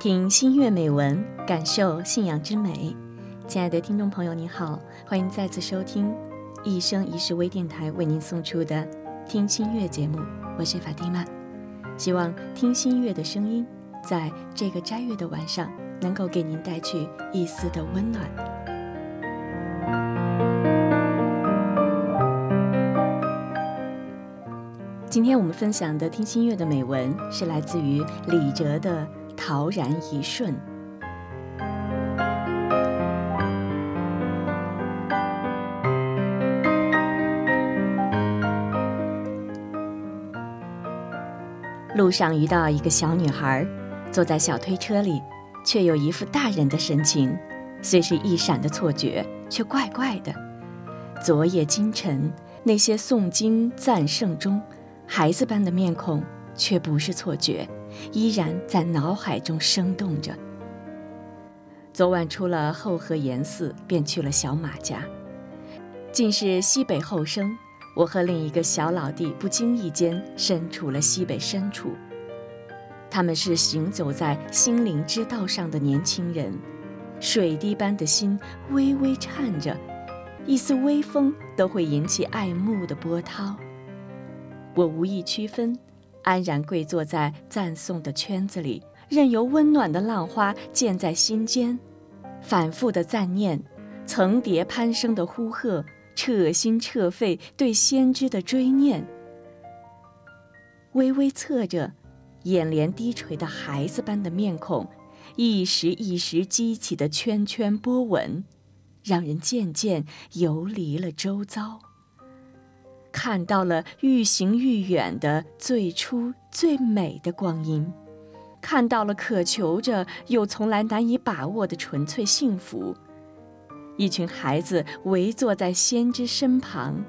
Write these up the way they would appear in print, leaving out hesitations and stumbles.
听新月美文，感受信仰之美。亲爱的听众朋友，你好，欢迎再次收听一生一世微电台为您送出的听新月节目，我是法蒂玛。希望听新月的声音在这个斋月的晚上能够给您带去一丝的温暖。今天我们分享的听新月的美文是来自于李哲的陶然一瞬。路上遇到一个小女孩，坐在小推车里，却有一副大人的神情，虽是一闪的错觉，却怪怪的。昨夜今晨，那些诵经赞圣中，孩子般的面孔却不是错觉，依然在脑海中生动着。昨晚出了后河沿寺，便去了小马家，尽是西北后生。我和另一个小老弟不经意间身处了西北深处。他们是行走在心灵之道上的年轻人，水滴般的心微微颤着，一丝微风都会引起爱慕的波涛。我无意区分，安然跪坐在赞颂的圈子里，任由温暖的浪花溅在心间，反复的赞念，层叠攀升的呼喝，彻心彻肺对先知的追念。微微侧着，眼帘低垂的孩子般的面孔，一时一时激起的圈圈波纹，让人渐渐游离了周遭，看到了愈行愈远的最初最美的光阴，看到了渴求着又从来难以把握的纯粹幸福。一群孩子围坐在先知身旁，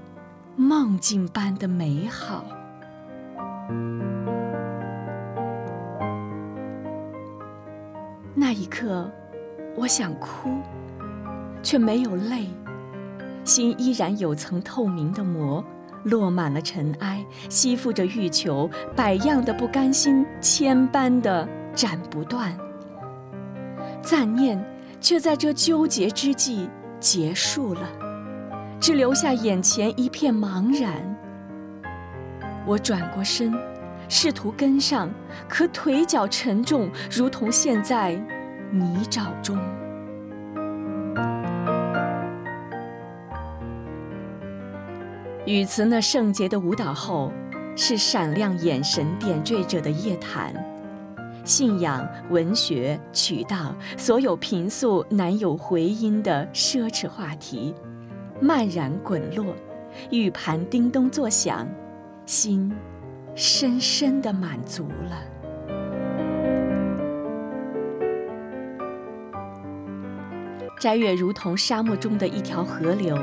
梦境般的美好。那一刻，我想哭，却没有泪，心依然有层透明的膜，落满了尘埃，吸附着欲求，百样的不甘心，千般的斩不断。赞念却在这纠结之际结束了，只留下眼前一片茫然。我转过身，试图跟上，可腿脚沉重，如同陷在泥沼中。与此那圣洁的舞蹈后，是闪亮眼神点缀着的夜坛。信仰、文学、渠道，所有平素难有回音的奢侈话题，漫然滚落，玉盘叮咚作响，心深深地满足了。斋月如同沙漠中的一条河流，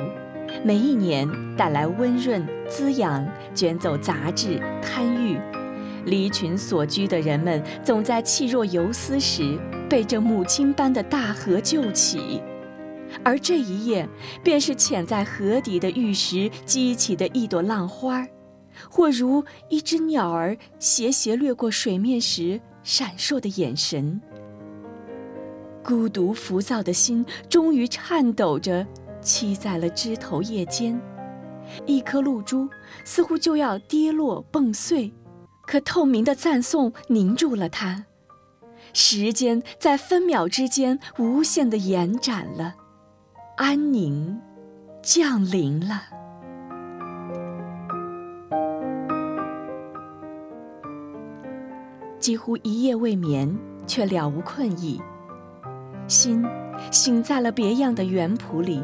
每一年带来温润滋养，卷走杂质贪欲。离群所居的人们总在气若游丝时被这母亲般的大河救起，而这一夜便是潜在河底的玉石激起的一朵浪花，或如一只鸟儿斜斜掠过水面时闪烁的眼神。孤独浮躁的心终于颤抖着栖在了枝头叶间，一颗露珠似乎就要跌落蹦碎，可透明的赞颂凝住了它。时间在分秒之间无限地延展了，安宁降临了。几乎一夜未眠，却了无困意，心醒在了别样的园圃里。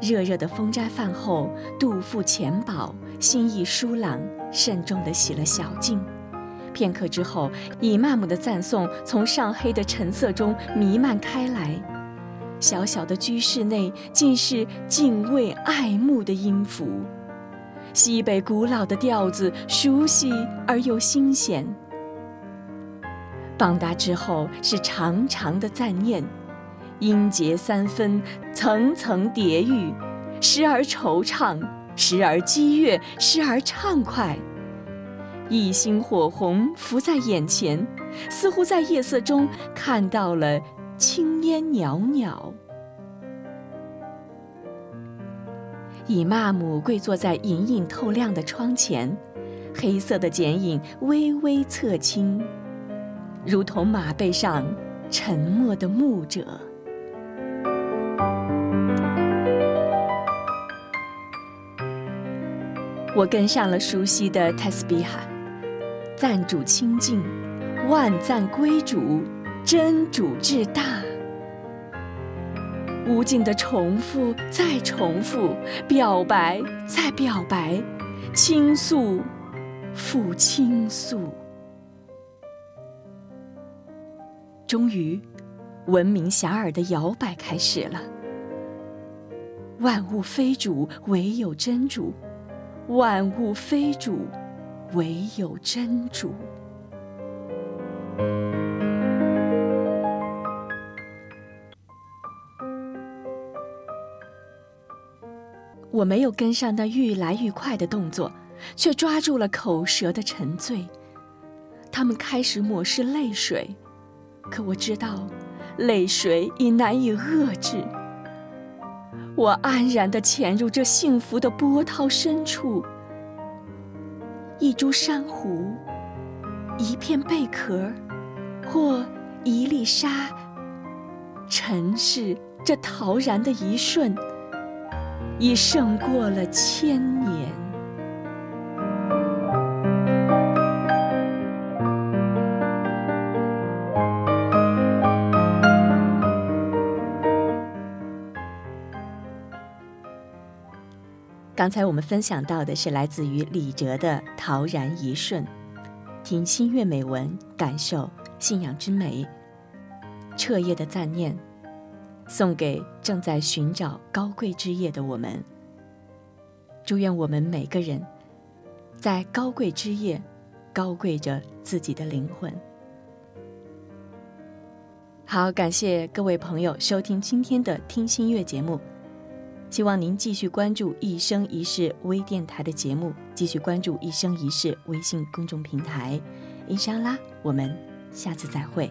热热的丰斋饭后，肚腹填饱，心意舒朗，慎重地洗了小净。片刻之后，以玛目的赞颂从上黑的橙色中弥漫开来，小小的居室内尽是敬畏爱慕的音符。西北古老的调子熟悉而又新鲜。棒打之后是长长的赞宴，音节三分，层层叠郁，时而惆怅，时而激越，时而畅快，一星火红浮在眼前，似乎在夜色中看到了青烟袅袅。以玛目跪坐在隐隐透亮的窗前，黑色的剪影微微侧倾，如同马背上沉默的牧者。我跟上了熟悉的泰斯比哈，赞主清净，万赞归主，真主至大。无尽的重复再重复，表白再表白，倾诉复倾诉。终于，文明遐迩的摇摆开始了。万物非主，唯有真主。万物非主，唯有真主。我没有跟上那愈来愈快的动作，却抓住了口舌的沉醉。他们开始抹拭泪水，可我知道，泪水已难以遏制。我安然地潜入这幸福的波涛深处，一株珊瑚，一片贝壳，或一粒沙，尘世这陶然的一瞬，已胜过了千年。刚才我们分享到的是来自于李哲的《陶然一瞬》，听新月美文，感受信仰之美。彻夜的赞念，送给正在寻找高贵之夜的我们。祝愿我们每个人，在高贵之夜，高贵着自己的灵魂。好，感谢各位朋友收听今天的听新月节目。希望您继续关注一生一世微电台的节目，继续关注一生一世微信公众平台。因沙拉，我们下次再会。